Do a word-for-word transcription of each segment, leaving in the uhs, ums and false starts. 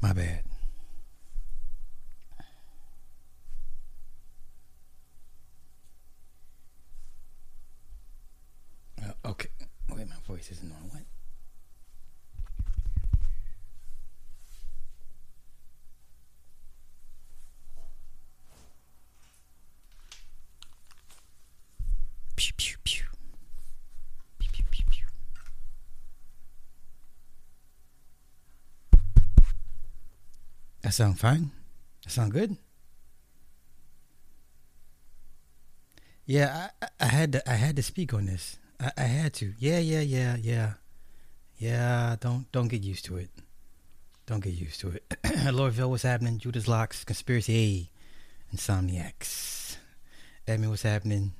My bad. Uh, okay. Wait, my voice isn't on. What? Pew, pew, pew. Pew, pew, pew, pew. That sound fine? That sound good? Yeah, I, I had to I had to speak on this. I, I had to. Yeah, yeah, yeah, yeah. Yeah, don't don't get used to it. Don't get used to it. Lordville, what's happening? Judas Locks, Conspiracy A, Insomniacs. Admin, what's happening?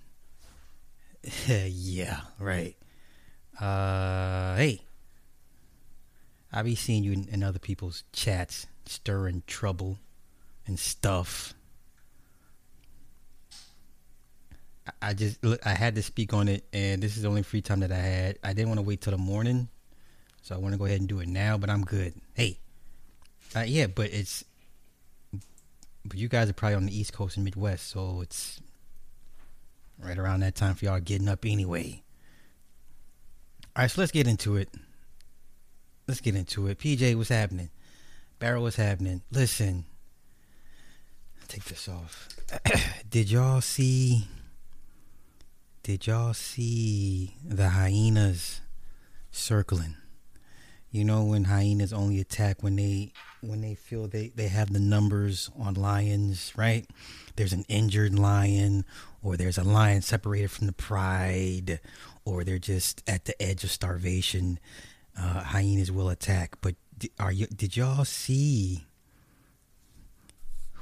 Yeah, right. Uh, hey, I be seeing you in, in other people's chats, stirring trouble and stuff. I, I just, look, I had to speak on it, and this is the only free time that I had. I didn't want to wait till the morning, so I want to go ahead and do it now. But I'm good. Hey, uh, yeah, but it's, but you guys are probably on the East Coast and Midwest, so it's right around that time for y'all getting up anyway. Alright, so let's get into it. Let's get into it. P J, what's happening? Barrel, what's happening? Listen. I'll take this off. Did y'all see... Did y'all see the hyenas circling? You know when hyenas only attack when they when they feel they, they have the numbers on lions, right? There's an injured lion, or there's a lion separated from the pride, or they're just at the edge of starvation. Uh, hyenas will attack. But di- are you? Did y'all see?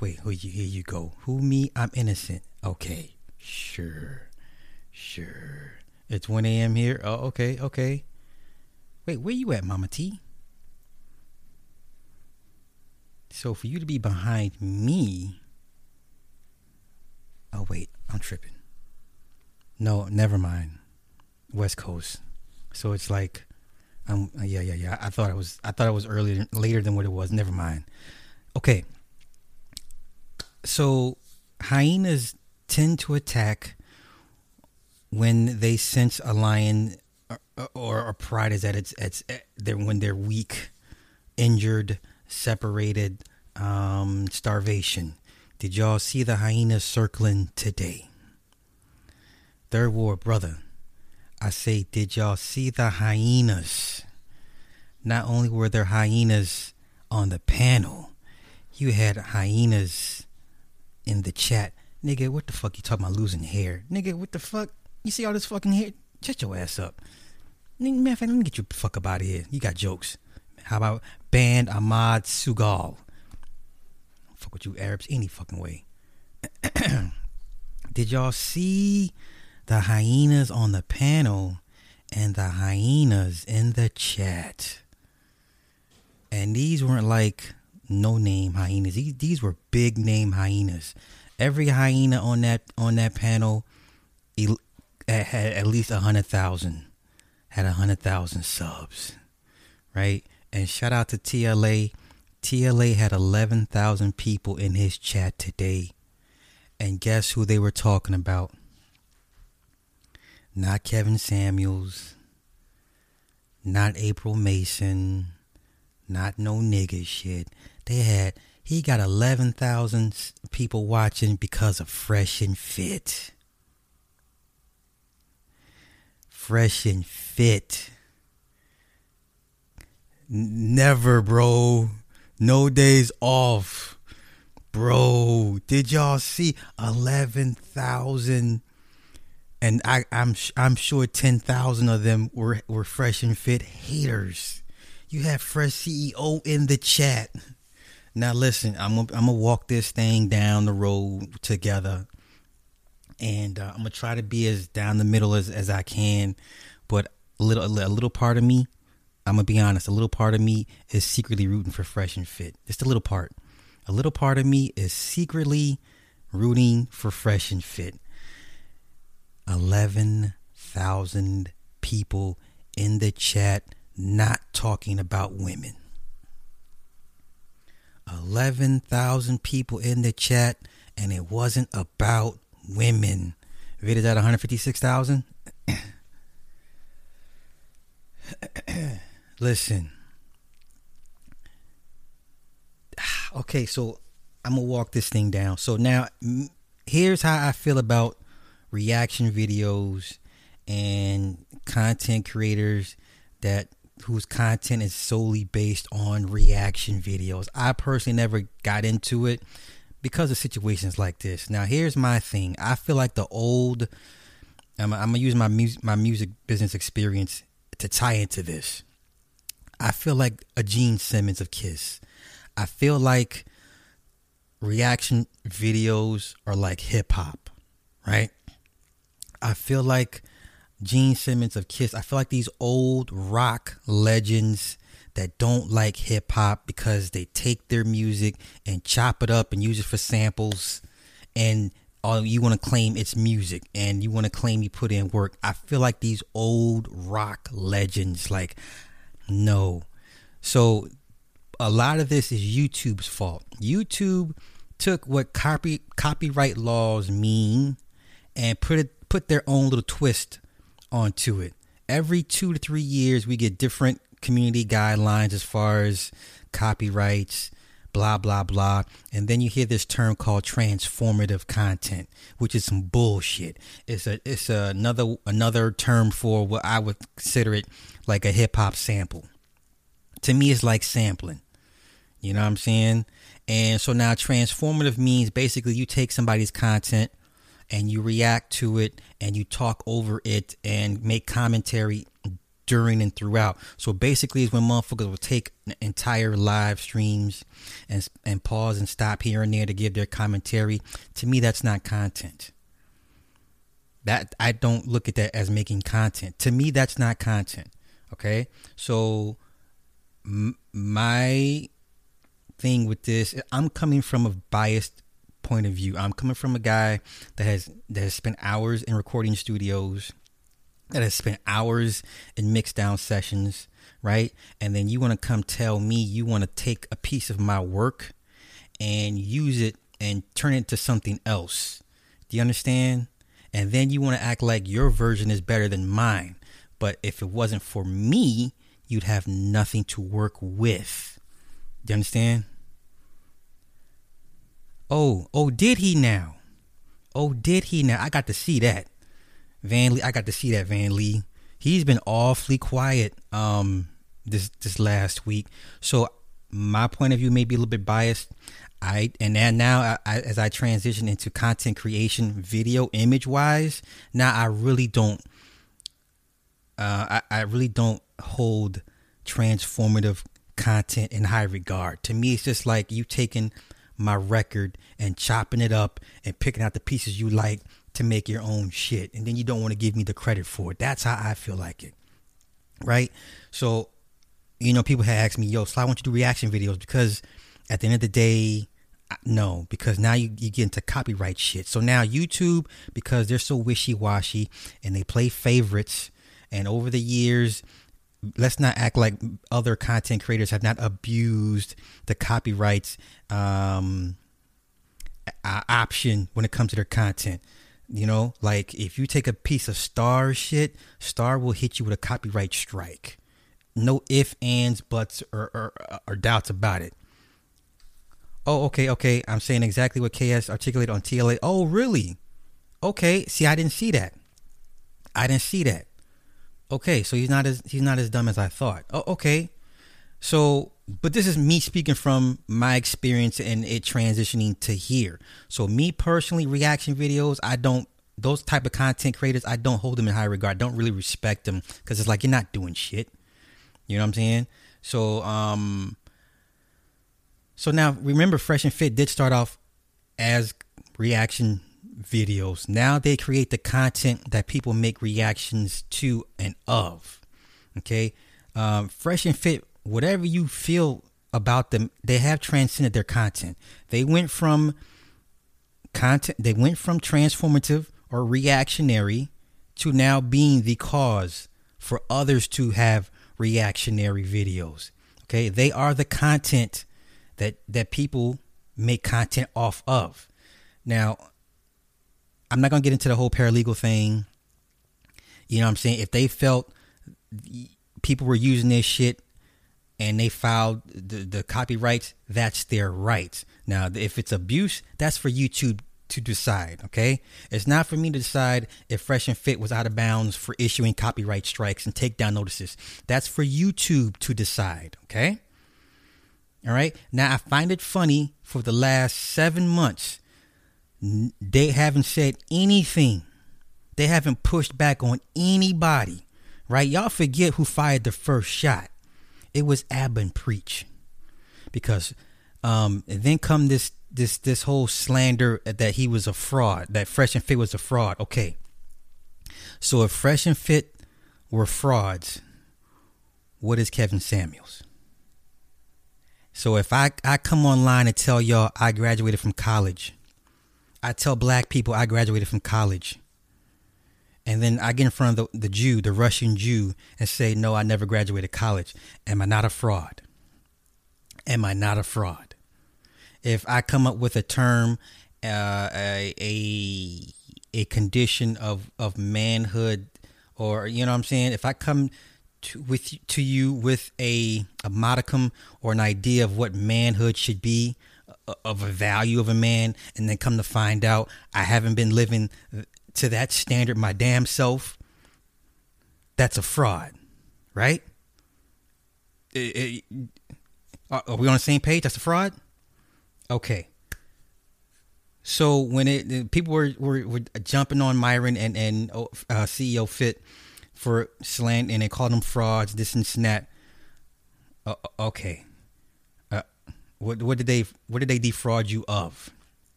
Wait, who you, here you go. Who me? I'm innocent. Okay, sure, sure. It's one a.m. here. Oh, okay, okay. Wait, where you at, Mama T? So for you to be behind me. Oh, wait, I'm tripping. No, never mind. West Coast. So it's like, um, yeah, yeah, yeah. I thought it was, I thought it was earlier, later than what it was. Never mind. Okay. So hyenas tend to attack when they sense a lion or, or a pride is at its, its, they're when they're weak, injured, separated, um, starvation. Did y'all see the hyenas circling today? Third War, brother. I say, did y'all see the hyenas? Not only were there hyenas on the panel, you had hyenas in the chat. Nigga, what the fuck you talking about losing hair? Nigga, what the fuck? You see all this fucking hair? Shut your ass up. Matter of fact, let me get you the fuck up out of here. You got jokes. How about Band Ahmad Sugal? Fuck with you Arabs any fucking way. Did y'all see the hyenas on the panel and the hyenas in the chat? And these weren't like no name hyenas. These, these were big name hyenas. Every hyena on that on that panel el- had at least a hundred thousand, had a hundred thousand subs, right? And shout out to T L A. T L A had eleven thousand people in his chat today. And guess who they were talking about? Not Kevin Samuels. Not April Mason. Not no nigga shit. They had, he got eleven thousand people watching because of Fresh and Fit. Fresh and Fit. Never, bro. No days off, bro. Did y'all see eleven thousand? And I, I'm I'm sure ten thousand of them were, were Fresh and Fit haters. You have Fresh C E O in the chat. Now listen, I'm gonna, I'm gonna walk this thing down the road together, and uh, I'm gonna try to be as down the middle as, as I can. But a little a little part of me. I'm going to be honest. A little part of me is secretly rooting for Fresh and Fit. Just a little part. A little part of me is secretly rooting for Fresh and Fit. eleven thousand people in the chat not talking about women. eleven thousand people in the chat, and it wasn't about women. Rated at one hundred fifty-six thousand. Listen. Okay, so I'm going to walk this thing down. So now, here's how I feel about reaction videos and content creators that whose content is solely based on reaction videos. I personally never got into it because of situations like this. Now, here's my thing. I feel like the old, I'm, I'm going to use my, mu- my music business experience to tie into this. I feel like a Gene Simmons of Kiss. I feel like reaction videos are like hip hop, right? I feel like Gene Simmons of Kiss. I feel like these old rock legends that don't like hip hop because they take their music and chop it up and use it for samples, and all you want to claim it's music and you want to claim you put in work. I feel like these old rock legends, like, no. So a lot of this is YouTube's fault. YouTube took what copy copyright laws mean and put it put their own little twist onto it. Every two to three years, we get different community guidelines as far as copyrights, blah, blah, blah. And then you hear this term called transformative content, which is some bullshit. It's a it's a, another another term for what I would consider it like a hip hop sample. To me, it's like sampling. You know what I'm saying? And so now transformative means basically you take somebody's content and you react to it and you talk over it and make commentary during and throughout. So basically it's when motherfuckers will take entire live streams and and pause and stop here and there to give their commentary. To me, that's not content. That I don't look at that as making content. To me, that's not content. Okay? So m- my thing with this, I'm coming from a biased point of view. I'm coming from a guy that has that has spent hours in recording studios, that has spent hours in mix down sessions, right? And then you want to come tell me you want to take a piece of my work and use it and turn it to something else. Do you understand? And then you want to act like your version is better than mine. But if it wasn't for me, you'd have nothing to work with. Do you understand? Oh, oh, did he now? Oh, did he now? I got to see that. Van Lee, I got to see that, Van Lee. He's been awfully quiet um, this this last week. So my point of view may be a little bit biased. I And now I, I, as I transition into content creation, video image-wise, now I really don't, uh, I, I really don't hold transformative content in high regard. To me, it's just like you taking my record and chopping it up and picking out the pieces you like to make your own shit, and then you don't want to give me the credit for it. That's how I feel like it, right? So, you know, people had asked me, yo, so I want you to do reaction videos, because at the end of the day, I, no, because now you, you get into copyright shit. So now YouTube, because they're so wishy-washy and they play favorites, and over the years, let's not act like other content creators have not abused the copyrights um, option when it comes to their content. You know, like if you take a piece of Star shit, Star will hit you with a copyright strike. No ifs, ands, buts, or, or, or doubts about it. Oh, okay, okay. I'm saying exactly what K S articulated on T L A. Oh, really? Okay. See, I didn't see that. I didn't see that. Okay, so he's not as he's not as dumb as I thought. Oh, okay. So, but this is me speaking from my experience and it transitioning to here. So, me personally, reaction videos, I don't those type of content creators, I don't hold them in high regard. I don't really respect them because it's like you're not doing shit. You know what I'm saying? So, um, so now remember, Fresh and Fit did start off as reaction videos. Now they create the content that people make reactions to and of. Okay, um, Fresh and Fit, whatever you feel about them, they have transcended their content. They went from content. They went from transformative or reactionary to now being the cause for others to have reactionary videos. Okay, they are the content that that people make content off of. Now, I'm not going to get into the whole paralegal thing. You know what I'm saying? If they felt people were using their shit and they filed the, the copyrights, that's their rights. Now, if it's abuse, that's for YouTube to decide, okay? It's not for me to decide if Fresh and Fit was out of bounds for issuing copyright strikes and takedown notices. That's for YouTube to decide, okay? All right? Now, I find it funny for the last seven months, they haven't said anything. They haven't pushed back on anybody, right? Y'all forget who fired the first shot. It was Abin Preach. Because um, then come this this this whole slander that he was a fraud, that Fresh and Fit was a fraud. Okay, so if Fresh and Fit were frauds, what is Kevin Samuels? So if I, I come online and tell y'all I graduated from college, I tell black people I graduated from college, and then I get in front of the, the Jew, the Russian Jew, and say, no, I never graduated college. Am I not a fraud? Am I not a fraud? If I come up with a term, uh, a, a a condition of, of manhood, or, you know what I'm saying? If I come to, with, to you with a, a modicum or an idea of what manhood should be, of a value of a man, and then come to find out I haven't been living to that standard my damn self, that's a fraud, right? It, it, are we on the same page? That's a fraud? Okay. So when it people were, were, were jumping on Myron and, and uh, C E O Fit for slant, and they called them frauds, this and that. Uh, okay. Uh, what what did they what did they defraud you of?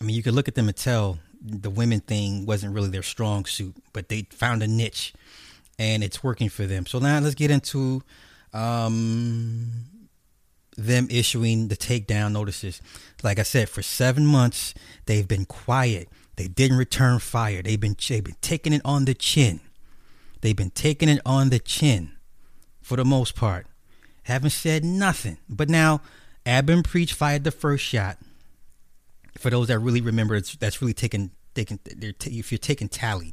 I mean, you could look at them and tell the women thing wasn't really their strong suit, but they found a niche and it's working for them. So now let's get into um, them issuing the takedown notices. Like I said, for seven months, they've been quiet. They didn't return fire. They've been, they've been taking it on the chin. They've been taking it on the chin for the most part. Haven't said nothing. But now Abin Preach fired the first shot. For those that really remember, it's, that's really taking, taking, they're t- if you're taking tally.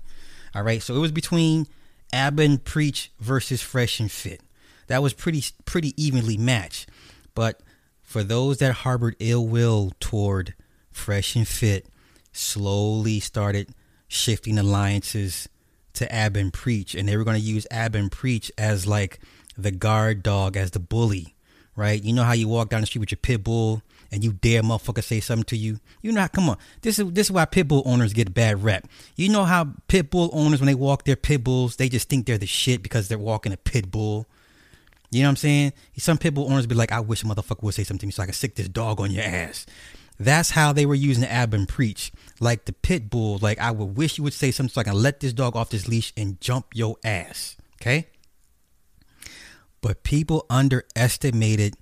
All right. So it was between Abin Preach versus Fresh and Fit. That was pretty, pretty evenly matched. But for those that harbored ill will toward Fresh and Fit, slowly started shifting alliances to Abin Preach. And they were going to use Abin Preach as like the guard dog, as the bully, right? You know how you walk down the street with your pit bull and you dare motherfucker say something to you. You know, come on. This is this is why pit bull owners get bad rep. You know how pit bull owners, when they walk their pit bulls, they just think they're the shit because they're walking a pit bull. You know what I'm saying? Some pit bull owners be like, I wish a motherfucker would say something to me so I can sick this dog on your ass. That's how they were using the Abin Preach. Like the pit bull, like I would wish you would say something so I can let this dog off this leash and jump your ass. Okay? But people underestimated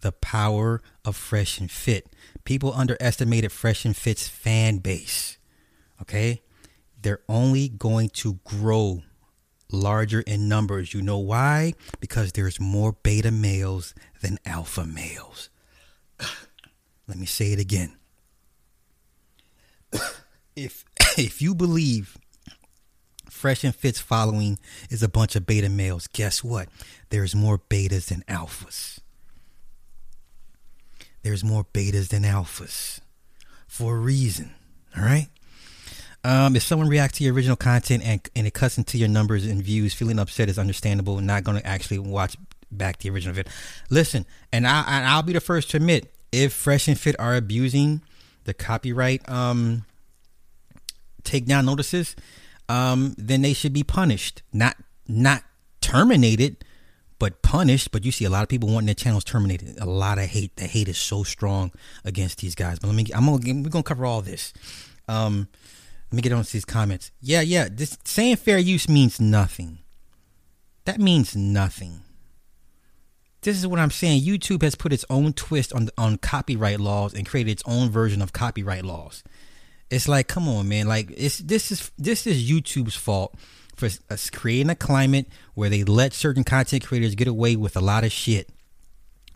the power of Fresh and Fit. People underestimated Fresh and Fit's fan base. Okay? They're only going to grow larger in numbers. You know why? Because there's more beta males than alpha males. Let me say it again. If if you believe Fresh and Fit's following is a bunch of beta males, guess what? There's more betas than alphas. There's more betas than alphas for a reason. All right. Um, if someone reacts to your original content and, and it cuts into your numbers and views, feeling upset is understandable. And not going to actually watch back the original video. Listen, and I, I, I'll be the first to admit, if Fresh and Fit are abusing the copyright um, takedown notices, um, then they should be punished, not not terminated, but punished. But you see a lot of people wanting their channels terminated. A lot of hate. The hate is so strong against these guys. But let me, I'm gonna, we're gonna cover all this. Um, let me get on to these comments. Yeah, yeah. This saying fair use means nothing. That means nothing. This is what I'm saying. YouTube has put its own twist on on copyright laws and created its own version of copyright laws. It's like, come on, man. Like it's this is this is YouTube's fault for us creating a climate where they let certain content creators get away with a lot of shit.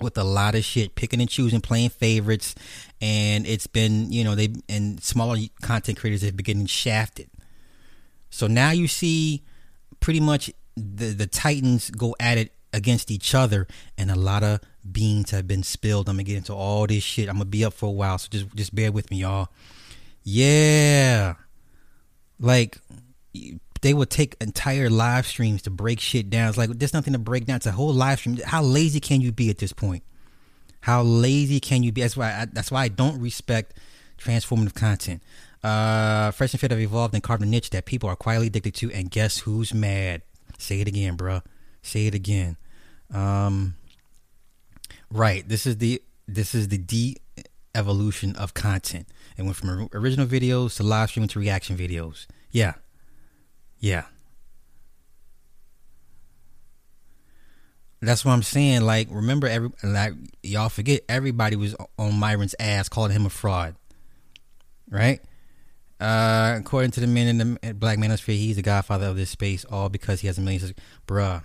with a lot of shit, picking and choosing, playing favorites. And it's been, you know, they and smaller content creators have been getting shafted. So now you see pretty much the, the titans go at it against each other, and a lot of beans have been spilled. I'm gonna get into all this shit. I'm gonna be up for a while, so just just bear with me, y'all. Yeah, like they would take entire live streams to break shit down. It's like there's nothing to break down. It's a whole live stream. How lazy can you be at this point? How lazy can you be? That's why. I, that's why I don't respect transformative content. Uh, Fresh and Fit have evolved and carved a niche that people are quietly addicted to. And guess who's mad? Say it again, bruh. Say it again. Um, right. This is the this is the de-evolution of content. It went from original videos to live streaming to reaction videos. Yeah. Yeah. That's what I'm saying. Like, remember, every like y'all forget everybody was on Myron's ass calling him a fraud, right? Uh, according to the men in the black manosphere, he's the godfather of this space, all because he has a million. Bruh,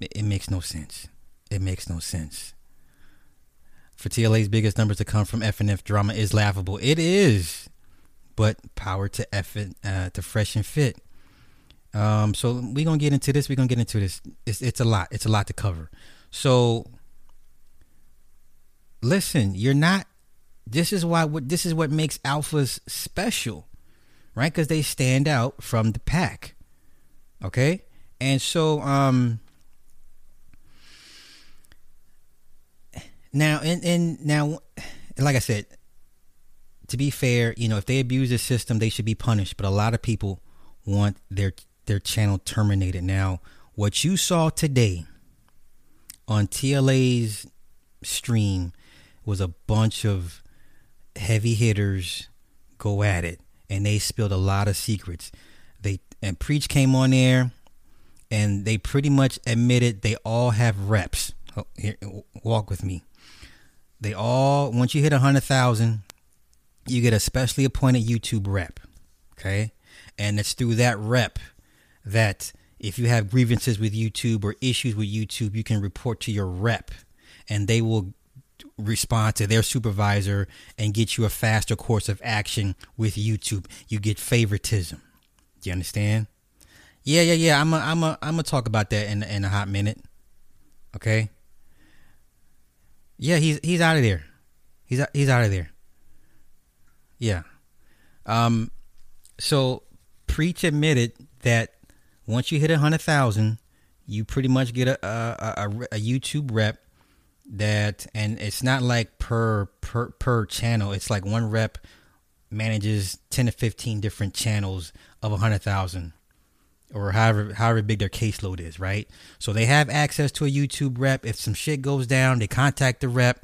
it, it makes no sense. It makes no sense. For T L A's biggest numbers to come from F N F drama is laughable. It is, but power to F uh, to Fresh and Fit. Um, so we're gonna get into this. We're gonna get into this. It's it's a lot. It's a lot to cover. So listen, you're not. This is why. This is what makes alphas special, right? Because they stand out from the pack. Okay, and so um. Now and and now, like I said, to be fair, you know, if they abuse the system, they should be punished. But a lot of people want their their channel terminated. Now, what you saw today on T L A's stream was a bunch of heavy hitters go at it, and they spilled a lot of secrets. They and Preach came on there, and they pretty much admitted they all have reps. Oh, here, walk with me. They all, once you hit a hundred thousand, you get a specially appointed YouTube rep. Okay. And it's through that rep that if you have grievances with YouTube or issues with YouTube, you can report to your rep, and they will respond to their supervisor and get you a faster course of action with YouTube. You get favoritism. Do you understand? Yeah, yeah, yeah. I'm a, I'm a, I'm gonna talk about that in in a hot minute. Okay. Yeah, he's he's out of there. He's he's out of there. Yeah. Um. So Preach admitted that once you hit a hundred thousand, you pretty much get a a, a a YouTube rep that, and it's not like per per per channel. It's like one rep manages ten to fifteen different channels of a hundred thousand, or however however big their caseload is, right? So they have access to a YouTube rep. If some shit goes down, they contact the rep.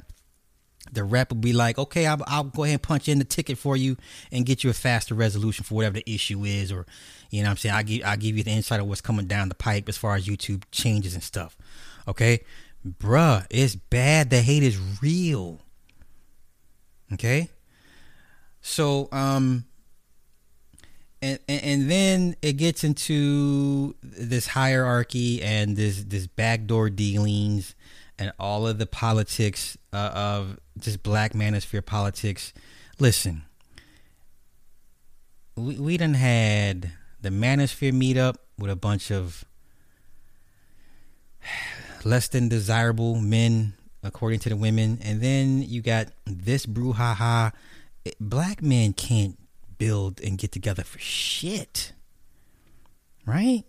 The rep will be like, okay, I'll, I'll go ahead and punch in the ticket for you and get you a faster resolution for whatever the issue is. Or, you know what I'm saying? I'll give, I'll give you the insight of what's coming down the pipe as far as YouTube changes and stuff. Okay? Bruh, it's bad. The hate is real. Okay? So, um, and, and, and then it gets into this hierarchy and this, this backdoor dealings and all of the politics uh, of just black manosphere politics. Listen, we, we done had the manosphere meetup with a bunch of less than desirable men, according to the women. And then you got this brouhaha. Black men can't build and get together for shit, right?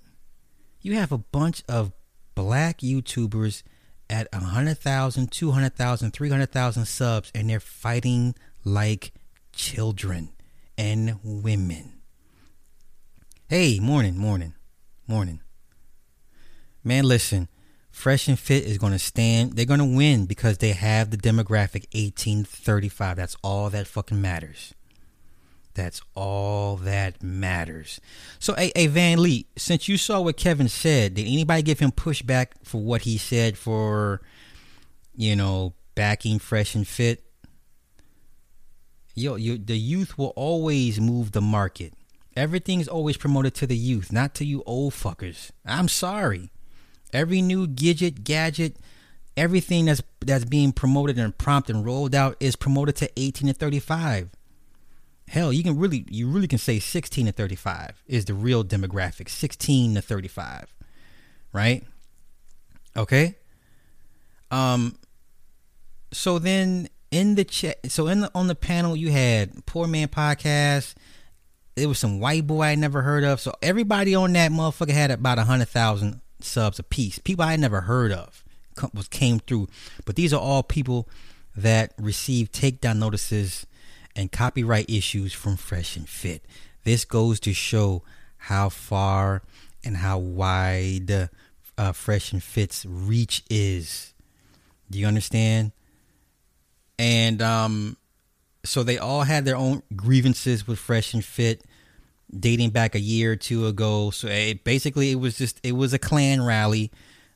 You have a bunch of black YouTubers at one hundred thousand, two hundred thousand, three hundred thousand subs, and they're fighting like children and women. Hey, morning, morning, morning. Man, listen, Fresh and Fit is going to stand. They're going to win because they have the demographic eighteen to thirty-five. That's all that fucking matters. That's all that matters. So, hey, hey, Van Lee, since you saw what Kevin said, did anybody give him pushback for what he said for, you know, backing Fresh and Fit? Yo, you, the youth will always move the market. Everything's always promoted to the youth, not to you old fuckers. I'm sorry. Every new gidget, gadget, everything that's that's being promoted and prompted and rolled out is promoted to eighteen to thirty-five. Hell, you can really you really can say sixteen to thirty-five is the real demographic, sixteen to thirty-five, right? Okay. Um. So then in the chat, so in the, on the panel you had Poor Man Podcast. There was some white boy I never heard of. So everybody on that motherfucker had about a hundred thousand subs a piece. People I never heard of was came through, but these are all people that received takedown notices and copyright issues from Fresh and Fit. This goes to show how far and how wide uh, Fresh and Fit's reach is. Do you understand? And um, so they all had their own grievances with Fresh and Fit, dating back a year or two ago. So it, basically, it was just it was a Klan rally.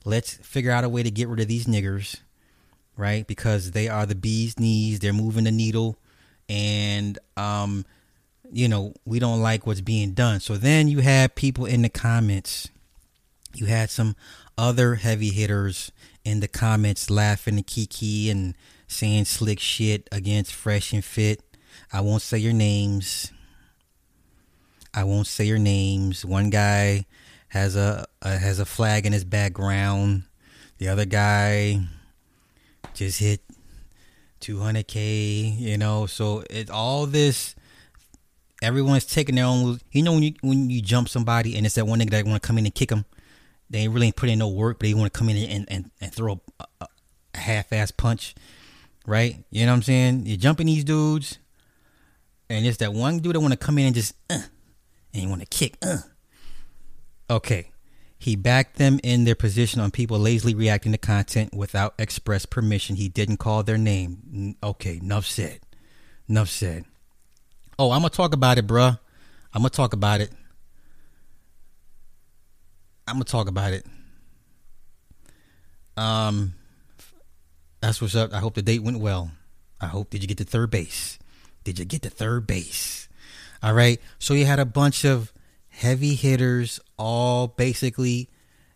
Let's figure out a way to get rid of these niggers, right? Because they are the bee's knees. They're moving the needle. And, um, you know, we don't like what's being done. So then you had people in the comments. You had some other heavy hitters in the comments laughing and kiki and saying slick shit against Fresh and Fit. I won't say your names. I won't say your names. One guy has a, a has a flag in his background. The other guy just hit two hundred K, you know, so it's all this, everyone's taking their own, you know, when you, when you jump somebody and it's that one nigga that want to come in and kick them, they ain't really put in no work, but they want to come in and, and, and throw a, a, a half-ass punch, right? You know what I'm saying? You're jumping these dudes and it's that one dude that want to come in and just, uh, and you want to kick, uh. Okay. He backed them in their position on people lazily reacting to content without express permission. He didn't call their name. Okay, enough said. Enough said. Oh, I'm going to talk about it, bruh. I'm going to talk about it. I'm going to talk about it. Um, that's what's up. I hope the date went well. I hope. Did you get to third base? Did you get to third base? All right. So you had a bunch of heavy hitters, all basically,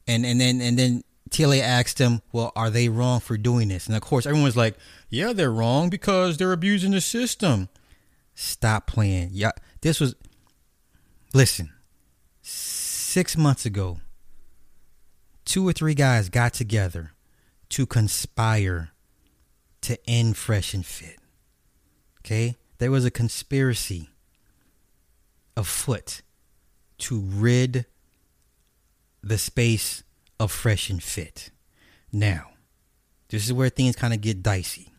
and, and then and then T L A asked them, well, are they wrong for doing this? And of course, everyone's like, yeah, they're wrong because they're abusing the system. Stop playing. Yeah, this was, listen, six months ago, two or three guys got together to conspire to end Fresh and Fit. Okay? There was a conspiracy afoot to rid the space of Fresh and Fit. Now, this is where things kind of get dicey.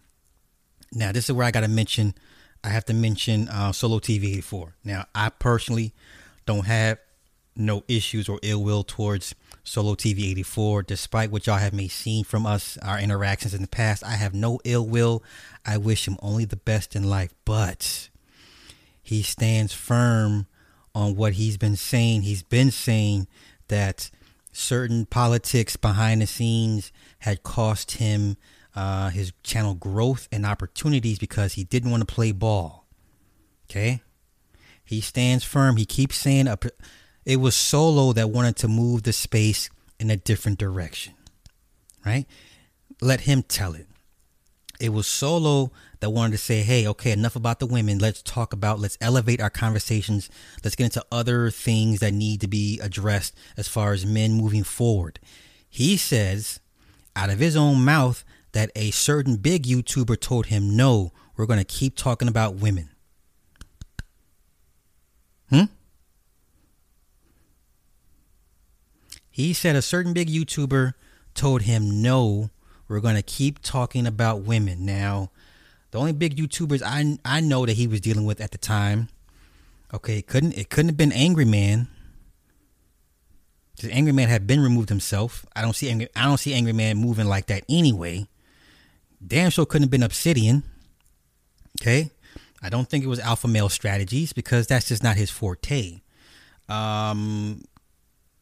Now, this is where I got to mention, I have to mention uh, Solo T V eighty-four. Now, I personally don't have no issues or ill will towards Solo T V eighty-four. Despite what y'all have may seen from us, our interactions in the past, I have no ill will. I wish him only the best in life, but he stands firm on what he's been saying. He's been saying that certain politics behind the scenes had cost him uh, his channel growth and opportunities because he didn't want to play ball. Okay? He stands firm. He keeps saying a, it was Solo that wanted to move the space in a different direction. Right? Let him tell it. It was Solo that wanted to say, hey, okay, enough about the women. Let's talk about, let's elevate our conversations. Let's get into other things that need to be addressed as far as men moving forward. He says out of his own mouth that a certain big YouTuber told him, no, we're going to keep talking about women. Hmm? He said a certain big YouTuber told him, no, we're going to keep talking about women. Now, the only big YouTubers I I know that he was dealing with at the time, okay, it couldn't it couldn't have been Angry Man. Because Angry Man had been removed himself. I don't see Angry, I don't see Angry Man moving like that anyway. Damn sure couldn't have been Obsidian. Okay, I don't think it was Alpha Male Strategies because that's just not his forte. Um,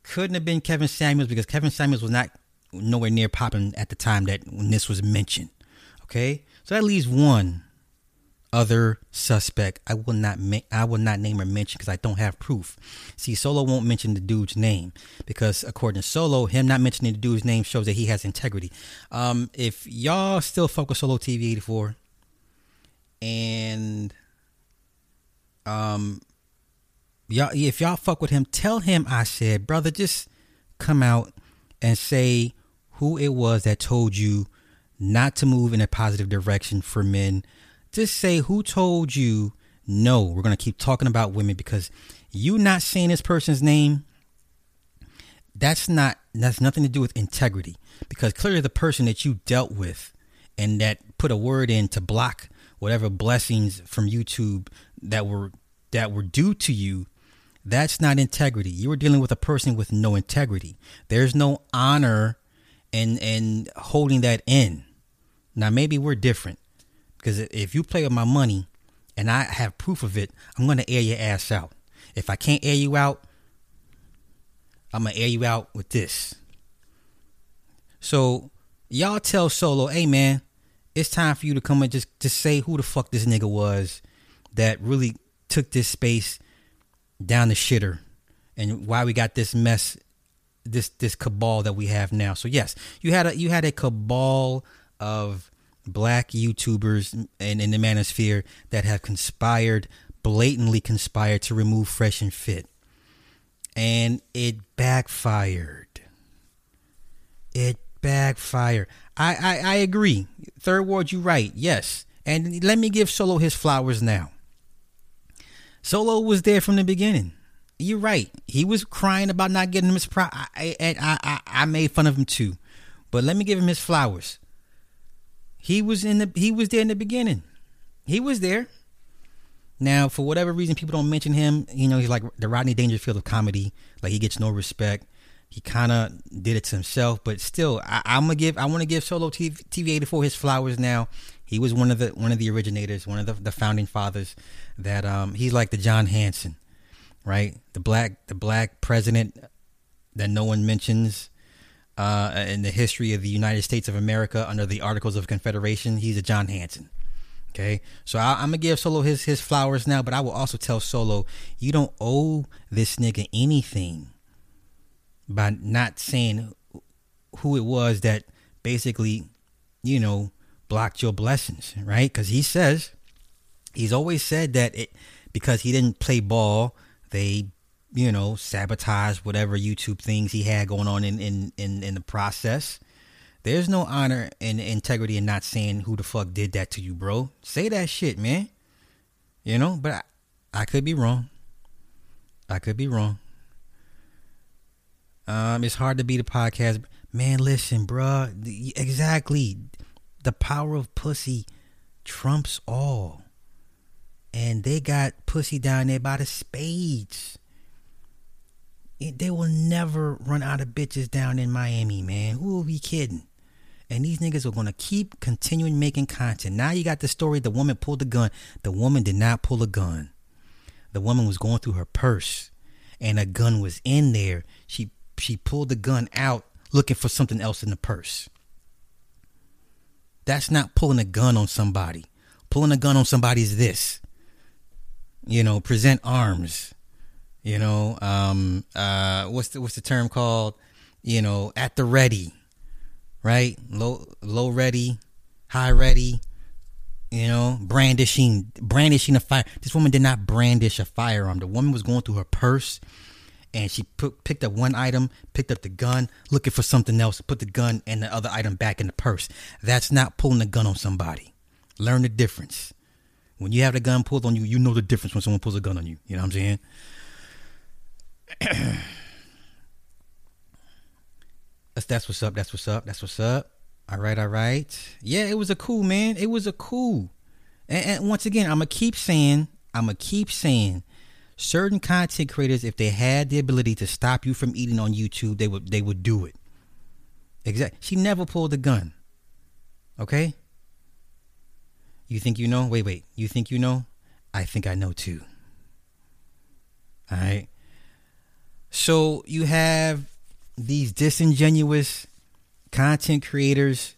couldn't have been Kevin Samuels because Kevin Samuels was not nowhere near popping at the time that when this was mentioned. Okay, so that leaves one other suspect I will not ma- I will not name or mention because I don't have proof. See, Solo won't mention the dude's name because according to Solo, him not mentioning the dude's name shows that he has integrity. Um, if y'all still fuck with Solo T V eighty-four and um, y'all, if y'all fuck with him, tell him I said, brother, just come out and say who it was that told you not to move in a positive direction for men. Just say who told you, no, we're going to keep talking about women because you not saying this person's name. That's not, that's nothing to do with integrity because clearly the person that you dealt with and that put a word in to block whatever blessings from YouTube that were, that were due to you. That's not integrity. You were dealing with a person with no integrity. There's no honor and, and holding that in. Now, maybe we're different. Because if you play with my money and I have proof of it, I'm going to air your ass out. If I can't air you out, I'm going to air you out with this. So y'all tell Solo, hey, man, it's time for you to come and just, just say who the fuck this nigga was that really took this space down the shitter and why we got this mess, this this cabal that we have now. So, yes, you had a you had a cabal of black YouTubers and in the manosphere that have conspired, blatantly conspired to remove Fresh and Fit. And it backfired. It backfired. I, I, I agree. Third Ward, you're right. Yes. And let me give Solo his flowers now. Solo was there from the beginning. You're right. He was crying about not getting him his pro. I, I, I, I made fun of him too. But let me give him his flowers. He was in the he was there in the beginning. He was there. Now, for whatever reason, people don't mention him. You know, he's like the Rodney Dangerfield of comedy. Like, he gets no respect. He kind of did it to himself, but still, I, I'm gonna give I want to give Solo T V eighty-four his flowers now. He was one of the one of the originators, one of the, the founding fathers. That um, he's like the John Hanson, right? The black the black president that no one mentions. Uh, in the history of the United States of America under the Articles of Confederation, he's a John Hanson. Okay, so I, I'm gonna give Solo his his flowers now, but I will also tell Solo, you don't owe this nigga anything by not saying who it was that basically, you know, blocked your blessings, right? Because he says, he's always said that it because he didn't play ball, they, you know, sabotage whatever YouTube things he had going on in, in, in, in the process. There's no honor and integrity in not saying who the fuck did that to you, bro. Say that shit, man. You know, but I, I could be wrong. I could be wrong. Um, it's hard to beat a podcast. Man, listen, bro. The, exactly. The power of pussy trumps all. And they got pussy down there by the spades. They will never run out of bitches down in Miami, man. Who will be kidding? And these niggas are going to keep continuing making content. Now you got the story. The woman pulled the gun. The woman did not pull a gun. The woman was going through her purse and a gun was in there. She she pulled the gun out looking for something else in the purse. That's not pulling a gun on somebody. Pulling a gun on somebody is this. You know, present arms. You know, um, uh, what's the, what's the term called, you know, at the ready, right? Low, low ready, high ready, you know, brandishing, brandishing a fire. This woman did not brandish a firearm. The woman was going through her purse and she put, picked up one item, picked up the gun, looking for something else, put the gun and the other item back in the purse. That's not pulling a gun on somebody. Learn the difference. When you have the gun pulled on you, you know the difference when someone pulls a gun on you. You know what I'm saying? That's what's up. That's what's up. That's what's up. All right. All right. Yeah, it was a cool, man. It was a cool. And, and once again, I'm going to keep saying, I'm going to keep saying certain content creators, if they had the ability to stop you from eating on YouTube, they would they would do it. Exactly. She never pulled a gun. OK. You think you know? Wait, wait. You think you know? I think I know, too. All right. So you have these disingenuous content creators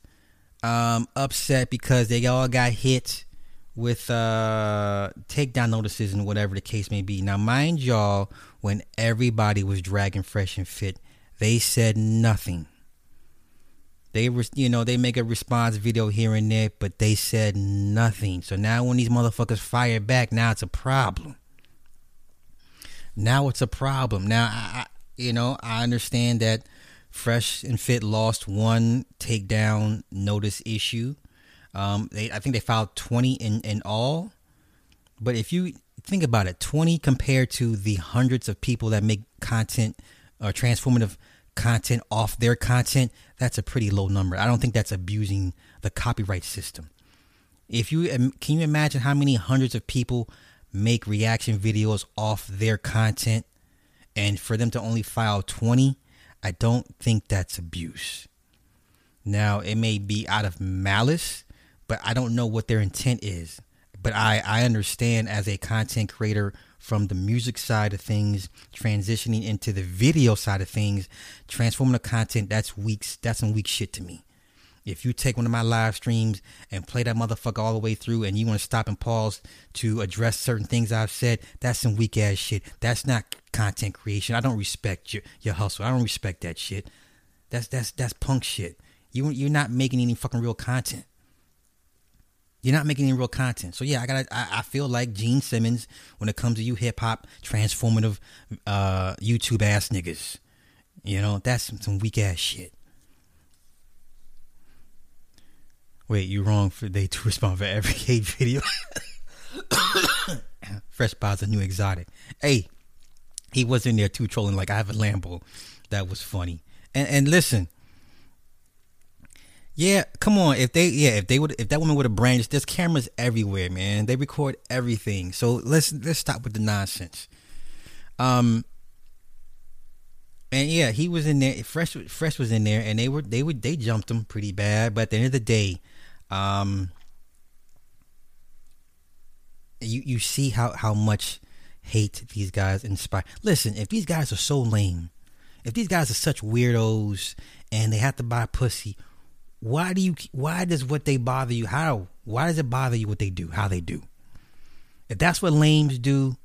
um, upset because they all got hit with uh, takedown notices and whatever the case may be. Now, mind y'all, when everybody was dragging Fresh and Fit, they said nothing. They were, you know, they make a response video here and there, but they said nothing. So now when these motherfuckers fire back, now it's a problem. Now it's a problem. Now, I, you know, I understand that Fresh and Fit lost one takedown notice issue. Um, they, I think they filed twenty in, in all. But if you think about it, twenty compared to the hundreds of people that make content or transformative content off their content, that's a pretty low number. I don't think that's abusing the copyright system. If you can you imagine how many hundreds of people make reaction videos off their content, and for them to only file twenty, I don't think that's abuse. Now, it may be out of malice, but I don't know what their intent is. But I, I understand as a content creator from the music side of things, transitioning into the video side of things, transforming the content, that's weak, that's some weak shit to me. If you take one of my live streams and play that motherfucker all the way through and you want to stop and pause to address certain things I've said, that's some weak ass shit. That's not content creation. I don't respect your, your hustle. I don't respect that shit. That's that's that's punk shit. You, you're not making any fucking real content. You're not making any real content. So, yeah, I gotta. I, I feel like Gene Simmons when it comes to you hip-hop, transformative uh, YouTube-ass niggas. You know, that's some, some weak-ass shit. Wait, you wrong for they to respond for every hate video. Fresh Pod's a new exotic. Hey, he was in there too trolling like I have a Lambo. That was funny. And and listen. Yeah, come on. If they, yeah, if they would, if that woman would have branched, there's cameras everywhere, man. They record everything. So let's let's stop with the nonsense. Um, and yeah, he was in there. Fresh, Fresh was in there, and they were, they would, they jumped him pretty bad. But at the end of the day, um, you you see how how much hate these guys inspire. Listen, if these guys are so lame, if these guys are such weirdos, and they have to buy pussy. Why do you, why does what they bother you? How, why does it bother you what they do, how they do? If that's what lames do,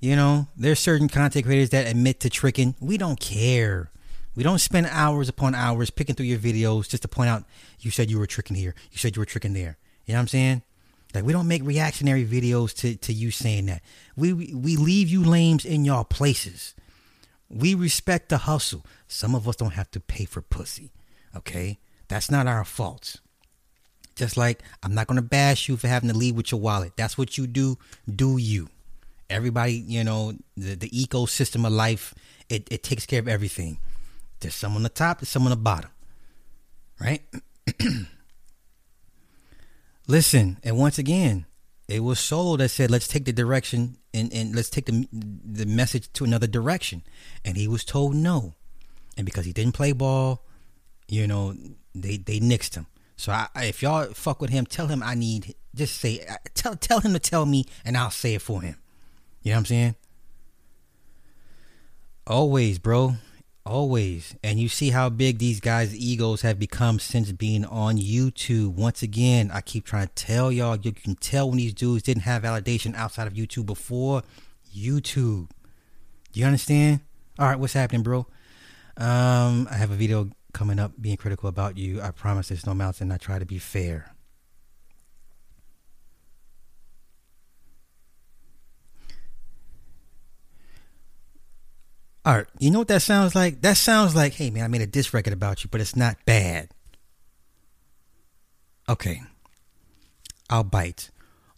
you know, there's certain content creators that admit to tricking. We don't care. We don't spend hours upon hours picking through your videos just to point out, you said you were tricking here. You said you were tricking there. You know what I'm saying? Like, we don't make reactionary videos to, to you saying that. We, we, we leave you lames in your places. We respect the hustle. Some of us don't have to pay for pussy. Okay. That's not our fault. Just like I'm not going to bash you for having to leave with your wallet. That's what you do. Do you? Everybody, you know, the, the ecosystem of life, it, it takes care of everything. There's some on the top. There's some on the bottom. Right? Listen. And once again, it was Solo that said, let's take the direction and, and let's take the the message to another direction. And he was told no. And because he didn't play ball, you know, They they nixed him. So I, if y'all fuck with him, tell him I need, just say, tell tell him to tell me and I'll say it for him. You know what I'm saying? Always, bro. Always. And you see how big these guys' egos have become since being on YouTube. Once again, I keep trying to tell y'all, you can tell when these dudes didn't have validation outside of YouTube before YouTube. You understand? All right, what's happening, bro? Um, I have a video coming up being critical about you. I promise there's no malice and I try to be fair. All right, you know what that sounds like? That sounds like, hey man, I made a diss record about you, but it's not bad. Okay, I'll bite.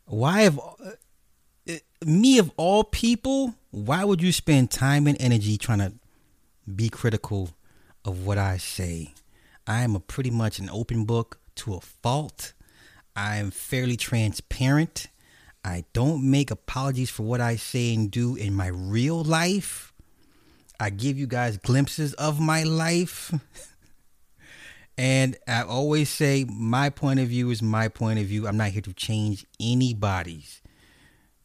Why have uh, me of all people, why would you spend time and energy trying to be critical of what I say? I am a pretty much an open book to a fault. I am fairly transparent. I don't make apologies for what I say and do in my real life. I give you guys glimpses of my life. And I always say my point of view is my point of view. I'm not here to change anybody's.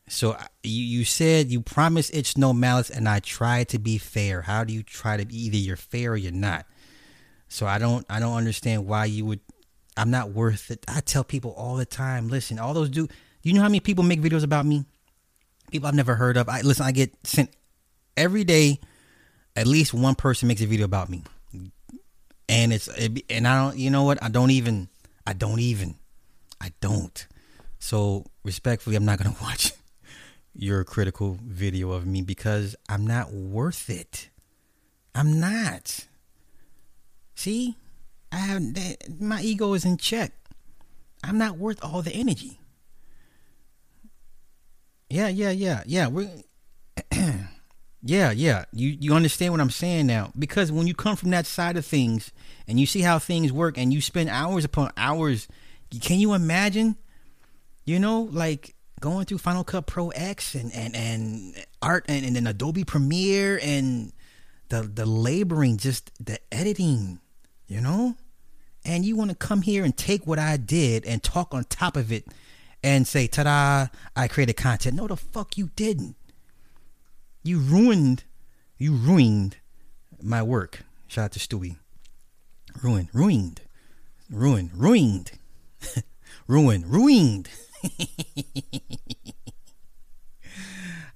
So you, you said you promise it's no malice and I try to be fair. How do you try to be? Either you're fair or you're not. So I don't I don't understand why you would I'm not worth it. I tell people all the time, listen, all those dudes, you know how many people make videos about me? People I've never heard of. I listen, I get sent every day. At least one person makes a video about me. And it's, it, and I don't, you know what? I don't even, I don't even, I don't. So respectfully, I'm not going to watch your critical video of me because I'm not worth it. I'm not. See, I haven't, that, my ego is in check. I'm not worth all the energy. Yeah, yeah, yeah, yeah. We're, yeah, yeah. You, you understand what I'm saying now? Because when you come from that side of things and you see how things work and you spend hours upon hours, can you imagine, you know, like going through Final Cut Pro X and, and, and art and, and then Adobe Premiere and the, the laboring, just the editing, you know, and you want to come here and take what I did and talk on top of it and say, ta-da, I created content. No, the fuck you didn't. You ruined, you ruined my work. Shout out to Stewie. Ruined, ruined, ruined, ruined, ruined, ruined.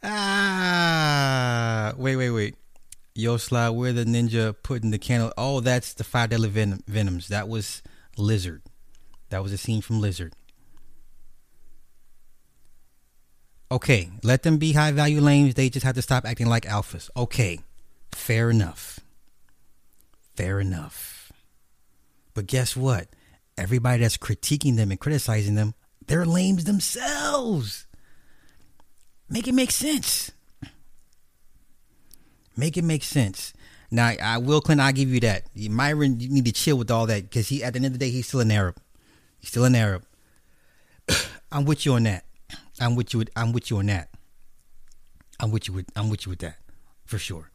ah, wait, wait, wait. Yo, Sly, where the ninja putting the candle? Oh, that's the five deadly venom, venoms. That was Lizard. That was a scene from Lizard. Okay, let them be high value lames. They just have to stop acting like alphas. Okay, fair enough. Fair enough. But guess what? Everybody that's critiquing them and criticizing them, they're lames themselves. Make it make sense. Make it make sense. Now, I will, Clint, I'll give you that. Myron, you need to chill with all that because he, at the end of the day, he's still an Arab. He's still an Arab. I'm with you on that. I'm with you. I'm with you on that. I'm with you. With, I'm with you with that, for sure.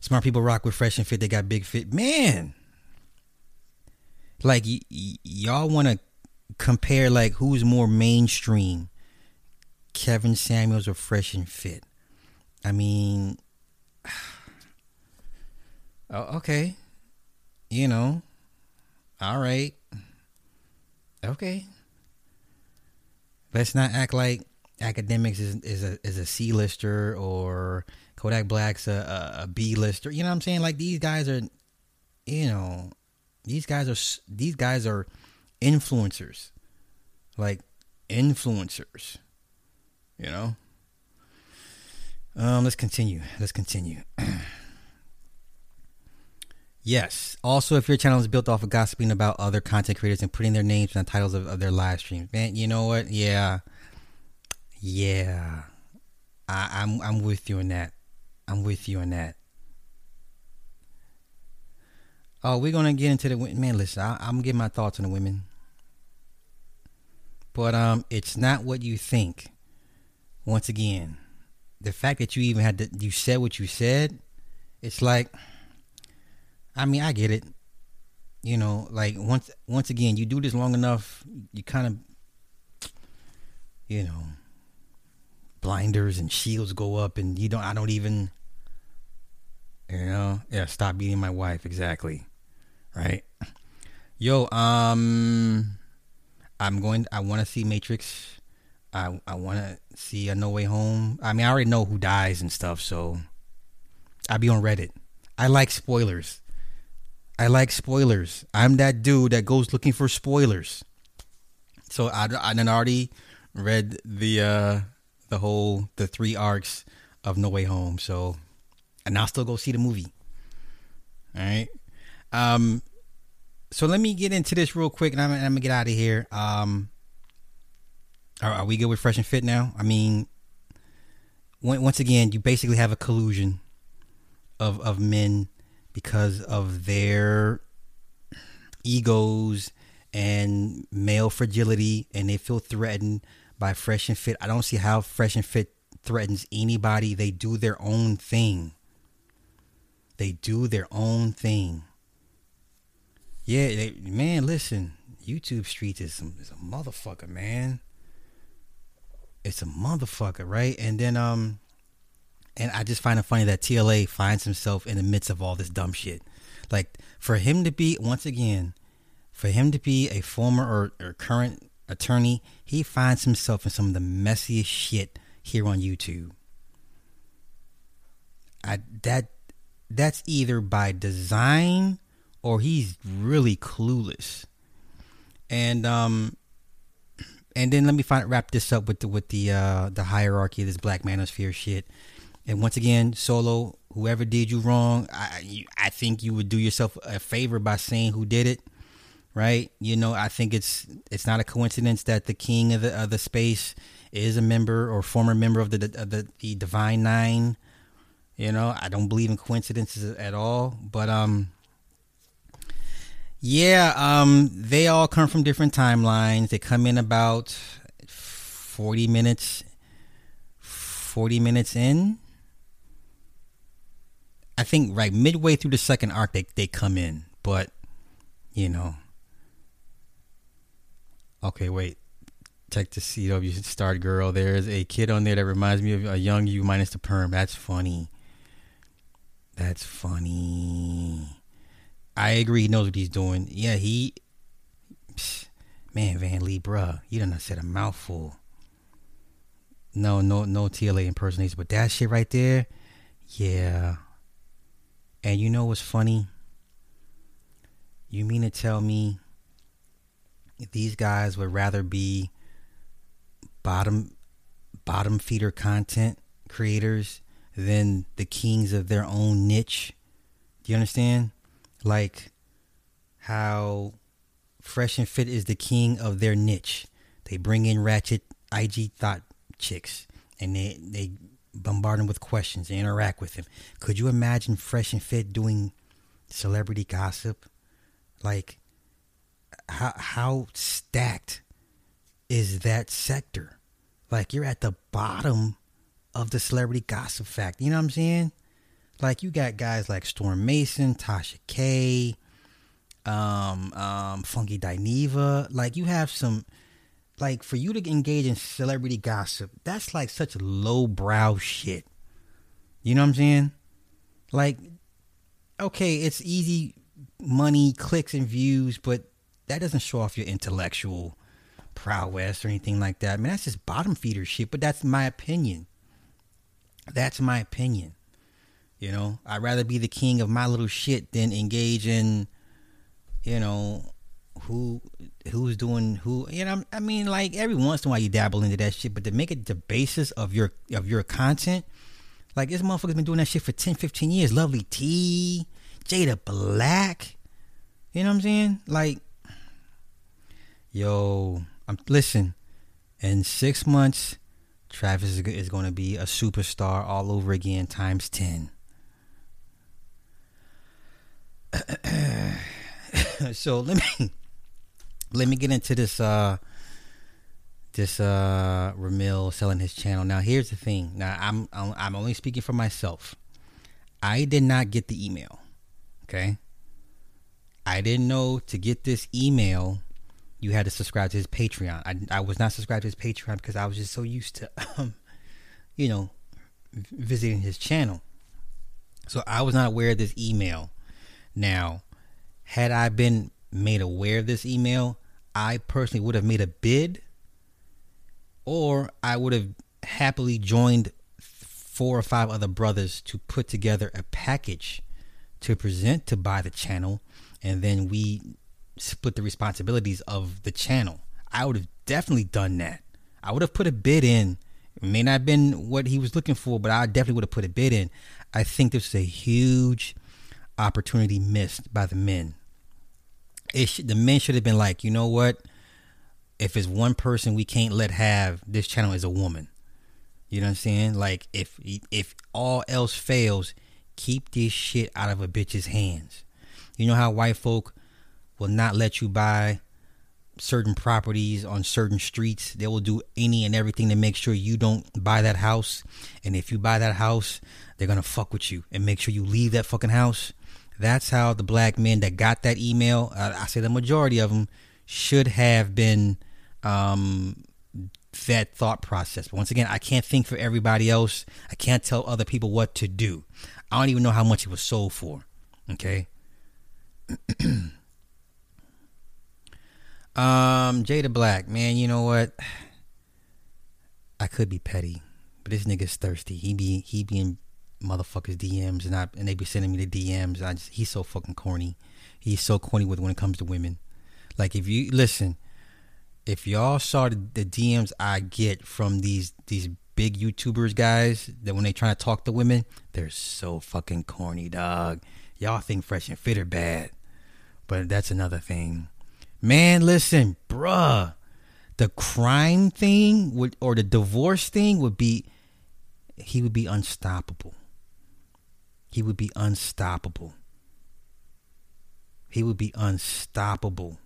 Smart people rock with Fresh and Fit. They got big fit, man. Like y- y- y'all want to compare, like who's more mainstream, Kevin Samuels or Fresh and Fit? I mean, oh, okay, you know, all right, okay. Let's not act like academics is is a is a C-lister or Kodak Black's a, a, a B-lister. You know what I'm saying? Like these guys are, you know, these guys are these guys are influencers, like influencers. You know. Um. Let's continue. Let's continue. Yes. Also, if your channel is built off of gossiping about other content creators and putting their names and the titles of, of their live streams, man, you know what? Yeah, yeah, I, I'm I'm with you on that. I'm with you on that. Oh, we're gonna get into the man. Listen, I, I'm getting my thoughts on the women, but um, it's not what you think. Once again, the fact that you even had to, you said what you said, it's like. I mean, I get it. You know, like once once again, you do this long enough, you kind of, you know, blinders and shields go up and you don't, I don't even, you know, yeah, stop beating my wife. Exactly. Right. Yo, um, I'm going, I want to see Matrix. I, I want to see A No Way Home. I mean, I already know who dies and stuff, so I'll be on Reddit. I like spoilers. I like spoilers. I'm that dude that goes looking for spoilers. So I, I done already read the uh, the whole the three arcs of No Way Home. So and I'll still go see the movie. All right. Um. So let me get into this real quick, and I'm, I'm gonna get out of here. Um. Are, are we good with Fresh and Fit now? I mean, once again, you basically have a collusion of of men. Because of their egos and male fragility, and they feel threatened by Fresh and Fit. I don't see how Fresh and Fit threatens anybody. They do their own thing. They do their own thing. Yeah, they, man, listen. YouTube Streets is, some, is a motherfucker, man. It's a motherfucker, right? And then, um... and I just find it funny that T L A finds himself in the midst of all this dumb shit. Like, for him to be, once again, For him to be a former or, or current attorney, he finds himself in some of the messiest shit here on YouTube. I, that that's either by design or he's really clueless. And um, and then let me find, wrap this up with the with the uh, the hierarchy of this Black Manosphere shit. And once again, Solo, whoever did you wrong, I you, I think you would do yourself a favor by saying who did it, right? You know, I think it's it's not a coincidence that the king of the of the space is a member or former member of the of the, the Divine Nine. You know, I don't believe in coincidences at all, but um, yeah, um, they all come from different timelines. They come in about forty minutes, forty minutes in. I think right midway through the second arc, they they come in, but you know, okay, wait. Check the C W Star girl. There's a kid on there that reminds me of a young you minus the perm. That's funny. That's funny. I agree. He knows what he's doing. Yeah, he... Psh, man, Van Lee, bruh. You done said a mouthful. No, no, no T L A impersonation. But that shit right there, yeah. And you know what's funny? You mean to tell me these guys would rather be bottom bottom feeder content creators than the kings of their own niche? Do you understand? Like how Fresh and Fit is the king of their niche. They bring in ratchet I G thought chicks and they, they bombard them with questions and interact with them. Could you imagine Fresh and Fit doing celebrity gossip? Like how how stacked is that sector? Like you're at the bottom of the celebrity gossip fact. You know what I'm saying? Like you got guys like Storm Mason, Tasha K, um, um, Funky Dyneva. Like you have some, like for you to engage in celebrity gossip, that's like such lowbrow shit. You know what I'm saying? Like, okay, it's easy money, clicks and views, but that doesn't show off your intellectual prowess or anything like that. I mean, that's just bottom feeder shit, but that's my opinion. That's my opinion. You know, I'd rather be the king of my little shit than engage in, you know, who who's doing who. You know, I mean, like every once in a while you dabble into that shit, but to make it the basis of your of your content, like this motherfucker's been doing that shit for ten, fifteen years. Lovely T, Jada Black. You know what I'm saying? Like, yo, I'm listen. In six months, Travis is going to be a superstar all over again times ten. So let me let me get into this uh this uh Ramil selling his channel. Now here's the thing. Now I'm I'm only speaking for myself. I did not get the email. Okay? I didn't know to get this email you had to subscribe to his Patreon. I, I was not subscribed to his Patreon because I was just so used to, um, you know, visiting his channel. So I was not aware of this email. Now, had I been made aware of this email, I personally would have made a bid, or I would have happily joined four or five other brothers to put together a package to present to buy the channel, and then we split the responsibilities of the channel. I would have definitely done that. I would have put a bid in. It may not have been what he was looking for, but I definitely would have put a bid in. I think this is a huge opportunity missed by the men. It sh- the men should have been like, you know what? If it's one person we can't let have this channel is a woman. You know what I'm saying? Like if if all else fails, keep this shit out of a bitch's hands. You know how white folk will not let you buy certain properties on certain streets. They will do any and everything to make sure you don't buy that house. And if you buy that house, they're going to fuck with you and make sure you leave that fucking house. That's how the black men that got that email, uh, I say the majority of them, should have been um, that thought process. But once again, I can't think for everybody else. I can't tell other people what to do. I don't even know how much it was sold for. Okay. Um, Jada Black, man, you know what? I could be petty, but this nigga's thirsty. He be he be in motherfuckers' D Ms, and I and they be sending me the D Ms. I just, he's so fucking corny. He's so corny with when it comes to women. Like, if you listen, if y'all saw the, the D Ms I get from these these big YouTubers guys, that when they trying to talk to women, they're so fucking corny, dog. Y'all think Fresh and Fit are bad, but that's another thing. Man, listen, bruh. The crime thing would, or the divorce thing would be, he would be unstoppable. He would be unstoppable. He would be unstoppable.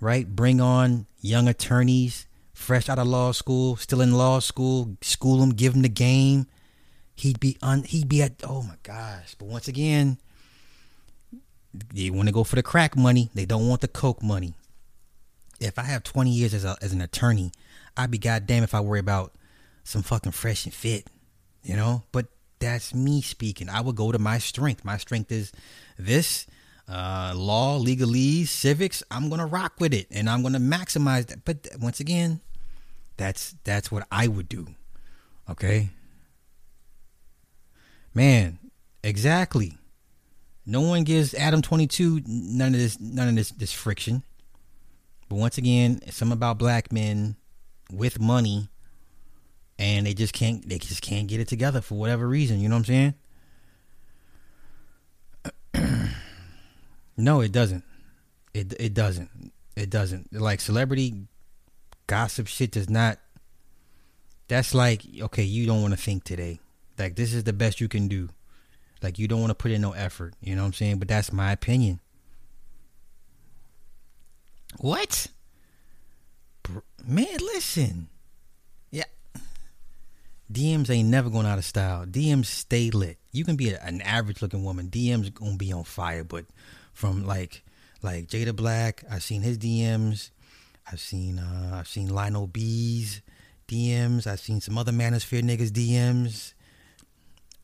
Right? Bring on young attorneys, fresh out of law school, still in law school, school them, give them the game. He'd be un, he'd be at, oh my gosh. But once again, they want to go for the crack money. They don't want the coke money. If I have twenty years as a, as an attorney, I'd be goddamn if I worry about some fucking Fresh and Fit, you know? But that's me speaking. I would go to my strength. My strength is this. Uh, law, legalese, civics. I'm gonna rock with it, and I'm gonna maximize that. But th- once again, that's that's what I would do. Okay, man, exactly. No one gives Adam twenty-two none of this, none of this, this friction. But once again, it's something about black men with money, and they just can't, they just can't get it together for whatever reason. You know what I'm saying? No, it doesn't. It it doesn't. It doesn't. Like, celebrity gossip shit does not. That's like, okay, you don't want to think today. Like, this is the best you can do. Like, you don't want to put in no effort. You know what I'm saying? But that's my opinion. What? Man, listen. Yeah. D Ms ain't never going out of style. D Ms stay lit. You can be a, an average looking woman. D Ms going to be on fire, but... From like, like Jada Black, I've seen his D Ms. I've seen, uh, I've seen Lionel B's D Ms. I've seen some other Manosphere niggas D Ms.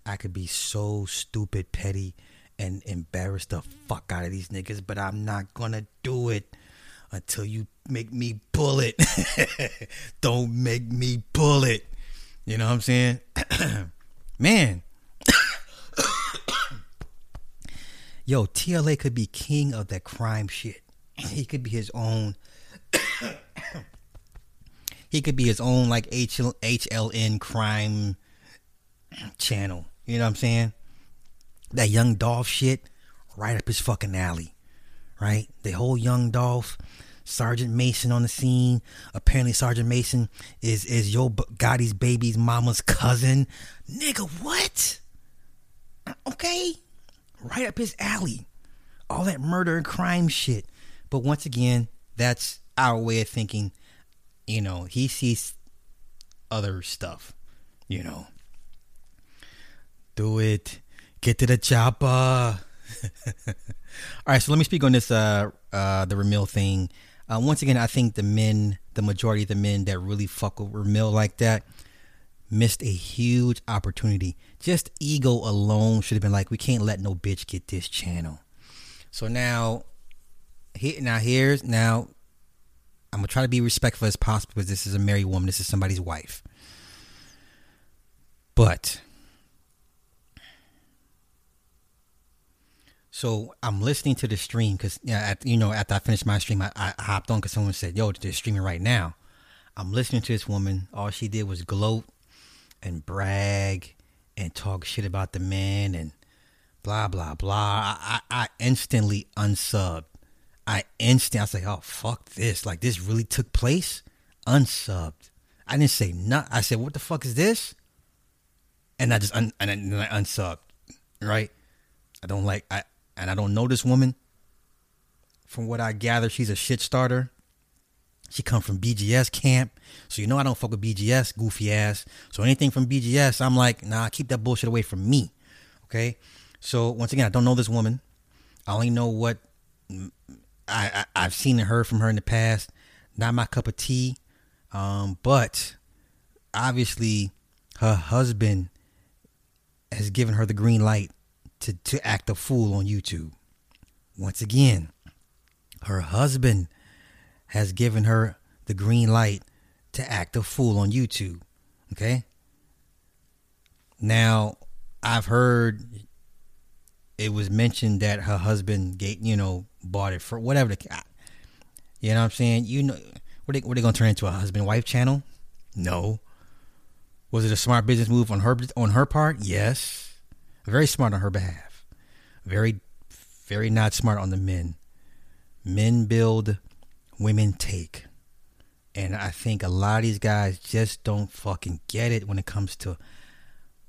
I could be so stupid, petty, and embarrass the fuck out of these niggas, but I'm not gonna do it until you make me pull it. Don't make me pull it. You know what I'm saying, man? Yo, T L A could be king of that crime shit. He could be his own. He could be his own, like, H L N crime channel. You know what I'm saying? That Young Dolph shit, right up his fucking alley. Right? The whole Young Dolph, Sergeant Mason on the scene. Apparently, Sergeant Mason is, is Yo Gotti's baby's mama's cousin. Nigga, what? Okay. Right up his alley. All that murder and crime shit. But once again, that's our way of thinking. You know, he sees other stuff. You know. Do it. Get to the chopper. Alright, so let me speak on this, uh, uh, the Ramil thing. Uh, once again, I think the men, the majority of the men that really fuck with Ramil like that, missed a huge opportunity. Just ego alone should have been like, we can't let no bitch get this channel. So now, he, now here's now, I'm gonna try to be respectful as possible because this is a married woman. This is somebody's wife. But so I'm listening to the stream because yeah, you know, after I finished my stream, I, I hopped on because someone said, "Yo, they're streaming right now." I'm listening to this woman. All she did was gloat and brag and talk shit about the man and blah blah blah. I, I, I instantly unsubbed. I instantly I was like, oh fuck this! Like, this really took place. Unsubbed. I didn't say nothing. I said, what the fuck is this? And I just un, and, I, and I unsubbed. Right? I don't like I and I don't know this woman. From what I gather, she's a shit starter. She come from B G S camp. So you know I don't fuck with B G S, goofy ass. So anything from B G S, I'm like, nah, keep that bullshit away from me. Okay? So once again, I don't know this woman. I only know what I, I, I've seen and heard from her in the past. Not my cup of tea. Um, but obviously her husband has given her the green light to, to act a fool on YouTube. Once again, her husband has given her the green light to act a fool on YouTube. Okay. Now, I've heard it was mentioned that her husband, you know, bought it for whatever. The, you know what I'm saying? You know, what are they, they going to turn into a husband-wife channel? No. Was it a smart business move on her on her part? Yes. Very smart on her behalf. Very, very not smart on the men. Men build, women take. And I think a lot of these guys just don't fucking get it when it comes to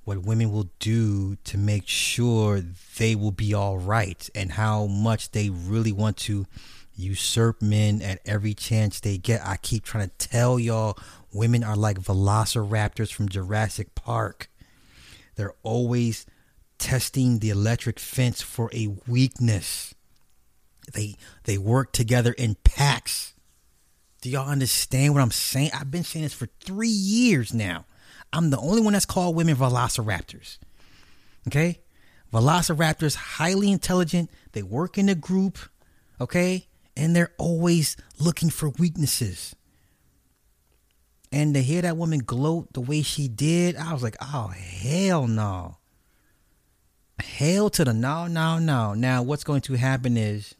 what women will do to make sure they will be all right, and how much they really want to usurp men at every chance they get. I keep trying to tell y'all, women are like velociraptors from Jurassic Park. They're always testing the electric fence for a weakness. They they work together in packs. Do y'all understand what I'm saying? I've been saying this for three years now. I'm the only one that's called women velociraptors. Okay? Velociraptors, highly intelligent. They work in a group. Okay? And they're always looking for weaknesses. And to hear that woman gloat the way she did, I was like, oh, hell no. Hell to the no, no, no. Now, what's going to happen is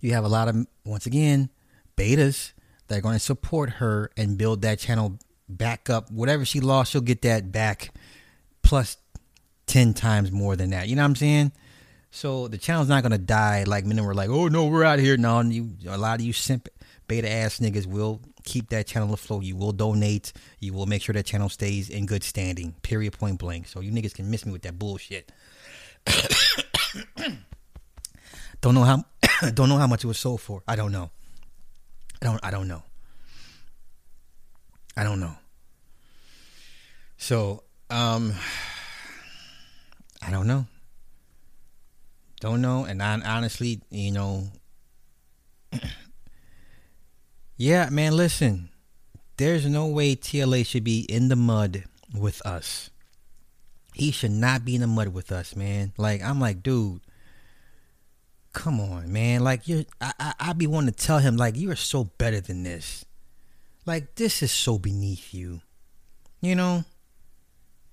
you have a lot of, once again, betas that are going to support her and build that channel back up. Whatever she lost, she'll get that back plus ten times more than that. You know what I'm saying? So the channel's not going to die like men were like, oh, no, we're out of here. No, you, a lot of you simp beta ass niggas will keep that channel afloat. You will donate. You will make sure that channel stays in good standing. Period. Point blank. So you niggas can miss me with that bullshit. don't know how. don't know how much it was sold for. I don't know. I don't. I don't know. I don't know. So, um, I don't know. Don't know. And I honestly, you know. Yeah, man, listen, there's no way T L A should be in the mud with us. He should not be in the mud with us, man. Like, I'm like, dude, come on, man. Like, you're, I, I, I be wanting to tell him, like, you are so better than this. Like, this is so beneath you. You know,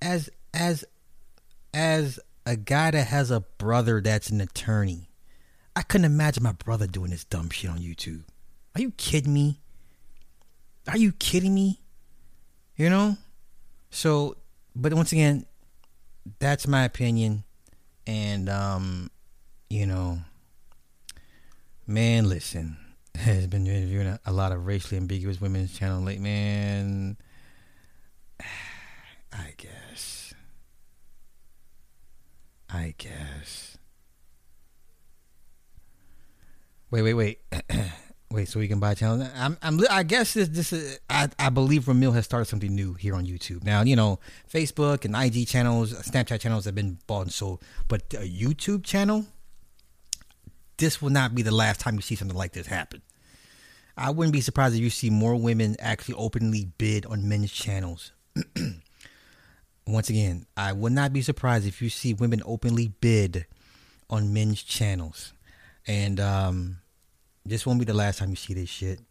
as, as, as a guy that has a brother that's an attorney, I couldn't imagine my brother doing this dumb shit on YouTube. Are you kidding me? Are you kidding me? You know? So, but once again, that's my opinion. And, um, you know, man, listen, I've been interviewing a, a lot of racially ambiguous women's channel late, man. I guess. I guess. Wait, wait, wait. Wait, so we can buy channels. I'm, I'm, I guess this, this is. I, I believe Ramil has started something new here on YouTube. Now, you know, Facebook and I G channels, Snapchat channels have been bought and sold, but a YouTube channel. This will not be the last time you see something like this happen. I wouldn't be surprised if you see more women actually openly bid on men's channels. Once again, I would not be surprised if you see women openly bid on men's channels, and um. This won't be the last time you see this shit.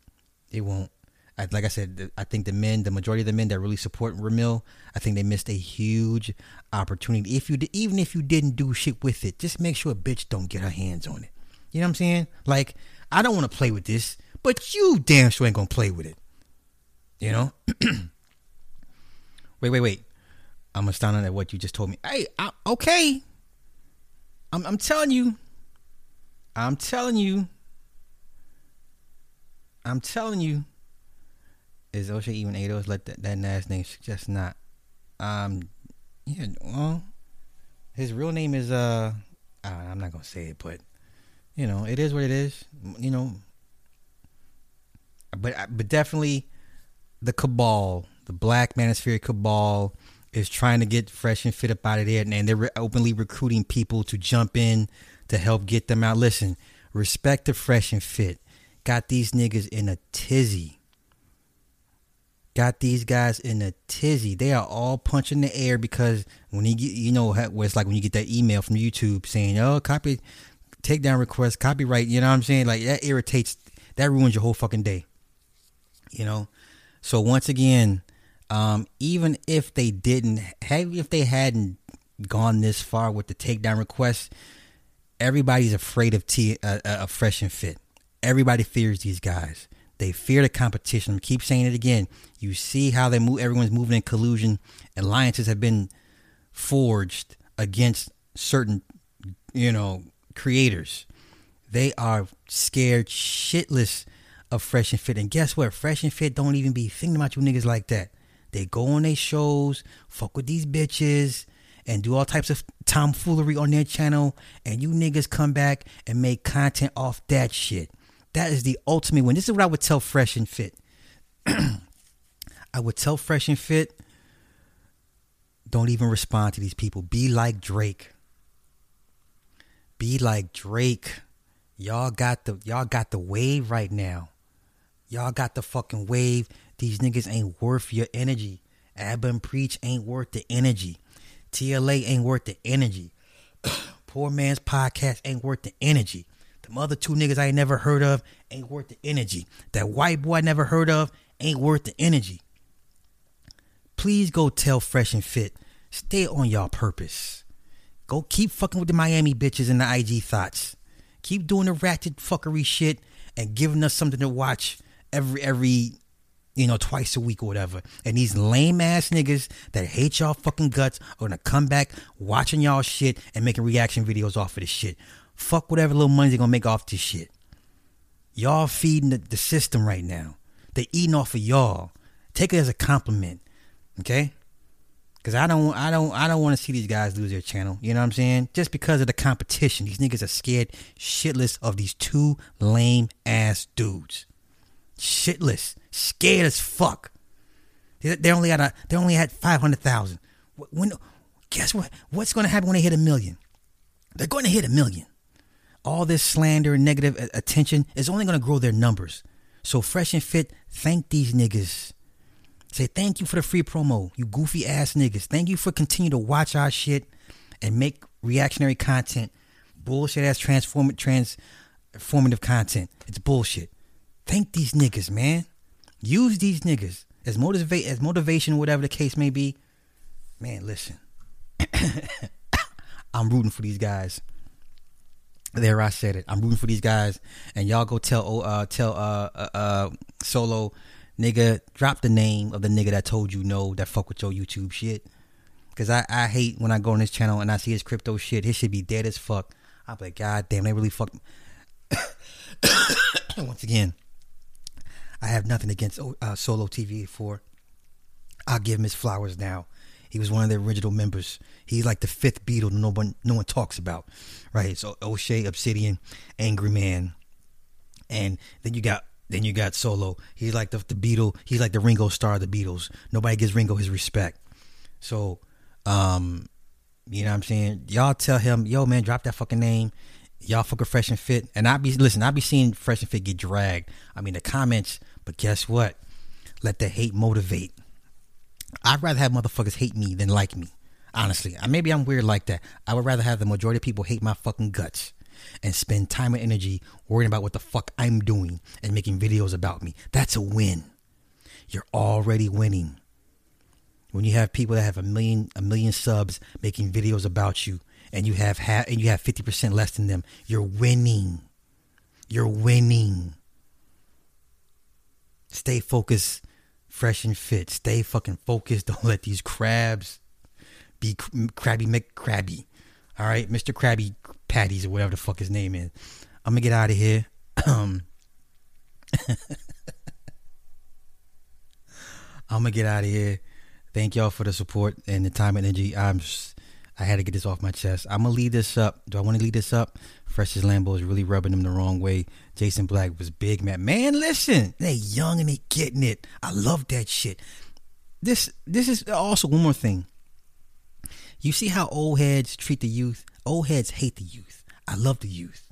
It won't. I, like I said, the, I think the men, the majority of the men that really support Ramil, I think they missed a huge opportunity. If you did, even if you didn't do shit with it, just make sure a bitch don't get her hands on it. You know what I'm saying? Like, I don't want to play with this, but you damn sure ain't gonna play with it. You know? wait, wait, wait. I'm astounded at what you just told me. Hey, I, okay. I'm, I'm telling you. I'm telling you. I'm telling you, is O'Shea even Ados? Let that, that last name suggest not. Um, yeah, well, his real name is, uh, I don't know, I'm not going to say it, but, you know, it is what it is, you know. But, but definitely the cabal, the black manosphere cabal is trying to get Fresh and Fit up out of there, and they're openly recruiting people to jump in to help get them out. Listen, respect the Fresh and Fit. Got these niggas in a tizzy. Got these guys in a tizzy. They are all punching the air because when you get, you know, where it's like when you get that email from YouTube saying, oh, copy, takedown request, copyright, you know what I'm saying? Like, that irritates that ruins your whole fucking day, you know? So once again, um, even if they didn't, if they hadn't gone this far with the takedown request, everybody's afraid of T, uh, uh, Fresh and Fit. Everybody fears these guys. They fear the competition. I keep saying it again. You see how they move. Everyone's moving in collusion. Alliances have been forged against certain, you know, creators. They are scared shitless of Fresh and Fit. And guess what? Fresh and Fit don't even be thinking about you niggas like that. They go on their shows, fuck with these bitches, and do all types of tomfoolery on their channel. And you niggas come back and make content off that shit. That is the ultimate win. This is what I would tell Fresh and Fit. I would tell Fresh and Fit, don't even respond to these people. Be like Drake. Be like Drake. Y'all got the y'all got the wave right now. Y'all got the fucking wave. These niggas ain't worth your energy. Abin Preach ain't worth the energy. T L A ain't worth the energy. Poor Man's Podcast ain't worth the energy. Them other two niggas I ain't never heard of ain't worth the energy. That white boy I never heard of ain't worth the energy. Please go tell Fresh and Fit, stay on y'all purpose. Go keep fucking with the Miami bitches and the I G thoughts. Keep doing the ratchet fuckery shit and giving us something to watch every, every, you know, twice a week or whatever. And these lame ass niggas that hate y'all fucking guts are gonna come back watching y'all shit and making reaction videos off of this shit. Fuck whatever little money they're gonna make off this shit. Y'all feeding the, the system right now. They eating off of y'all. Take it as a compliment, okay? Because I don't, I don't, I don't want to see these guys lose their channel. You know what I'm saying? Just because of the competition, these niggas are scared shitless of these two lame ass dudes. Shitless, scared as fuck. They, they only got a, they only had five hundred thousand. When, guess what? What's gonna happen when they hit a million? They're gonna hit a million. All this slander and negative attention is only going to grow their numbers. So Fresh and Fit, thank these niggas. Say thank you for the free promo, you goofy ass niggas. Thank you for continuing to watch our shit and make reactionary content. Bullshit ass transform- transformative content. It's bullshit. Thank these niggas, man. Use these niggas as, motiva- as motivation, whatever the case may be. Man, listen. I'm rooting for these guys. There, I said it. I'm rooting for these guys, and y'all go tell, uh, tell, uh, uh, uh, Solo, nigga, drop the name of the nigga that told you no, that fuck with your YouTube shit. Cause I, I hate when I go on his channel and I see his crypto shit. His shit be dead as fuck. I'm like, god damn, they really fucked. Once again, I have nothing against uh, Solo T V eighty-four. I'll give him his flowers now. He was one of the original members. He's like the fifth Beatle no one no one talks about, right? So O'Shea, Obsidian, Angry Man, and then you got then you got Solo. He's like the the Beatle. He's like the Ringo Star of the Beatles. Nobody gives Ringo his respect. So, um, you know what I'm saying? Y'all tell him, yo man, drop that fucking name. Y'all fucking Fresh and Fit. And I be listen. I be seeing Fresh and Fit get dragged. I mean the comments. But guess what? Let the hate motivate. I'd rather have motherfuckers hate me than like me. Honestly, maybe I'm weird like that. I would rather have the majority of people hate my fucking guts and spend time and energy worrying about what the fuck I'm doing and making videos about me. That's a win. You're already winning. When you have people that have a million, a million subs making videos about you and you have half, and you have fifty percent less than them, you're winning. You're winning. Stay focused. Fresh and Fit. Stay fucking focused. Don't let these crabs be crabby McCrabby. All right, Mister Krabby Patties or whatever the fuck his name is. I'm gonna get out of here. Um, I'm gonna get out of here. Thank y'all for the support and the time and energy. I'm. Just, I had to get this off my chest. I'm gonna leave this up. Do I want to leave this up? Fresh as Lambo is really rubbing them the wrong way. Jason Black was big, man. Man, listen, they young and they getting it. I love that shit. This, this is also one more thing. You see how old heads treat the youth? Old heads hate the youth. I love the youth.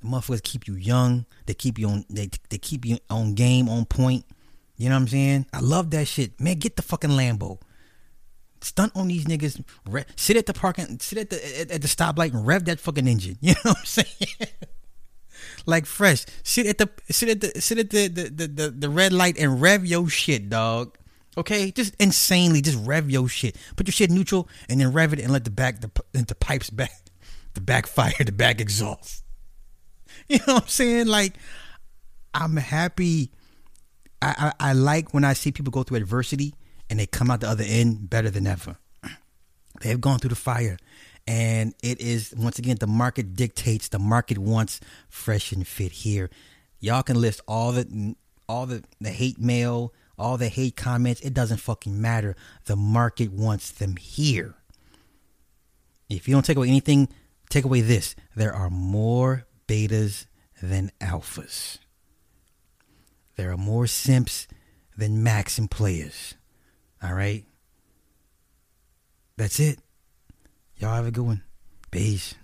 The motherfuckers keep you young. They keep you on. They they keep you on game, on point. You know what I'm saying? I love that shit, man. Get the fucking Lambo. Stunt on these niggas. Re- sit at the parking. Sit at the at, at the stoplight and rev that fucking engine. You know what I'm saying? Like Fresh, sit at the sit at the sit at the the the, the, the red light and rev your shit, dog. Okay, just insanely, just rev your shit. Put your shit neutral and then rev it and let the back the the pipes back, the backfire, the back exhaust. You know what I'm saying? Like, I'm happy. I, I I like when I see people go through adversity and they come out the other end better than ever. They've gone through the fire. And it is, once again, the market dictates, the market wants Fresh and Fit here. Y'all can list all the all the, the hate mail, all the hate comments. It doesn't fucking matter. The market wants them here. If you don't take away anything, take away this. There are more betas than alphas. There are more simps than max and players. All right? That's it. Y'all have a good one. Peace.